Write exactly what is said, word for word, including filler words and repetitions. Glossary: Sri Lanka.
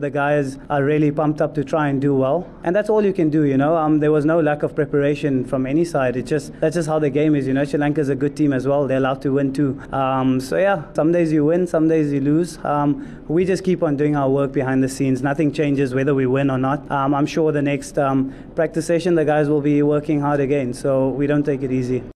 The guys are really pumped up to try and do well, and that's all you can do, you know. Um, there was no lack of preparation from any side. It's just that's just how the game is, you know. Sri Lanka is a good team as well; they're allowed to win too. Um, so yeah, some days you win, some days you lose. Um, we just keep on doing our work behind the scenes. Nothing changes whether we win or not. Um, I'm sure the next um, practice session, the guys will be working hard again, so we don't take it easy.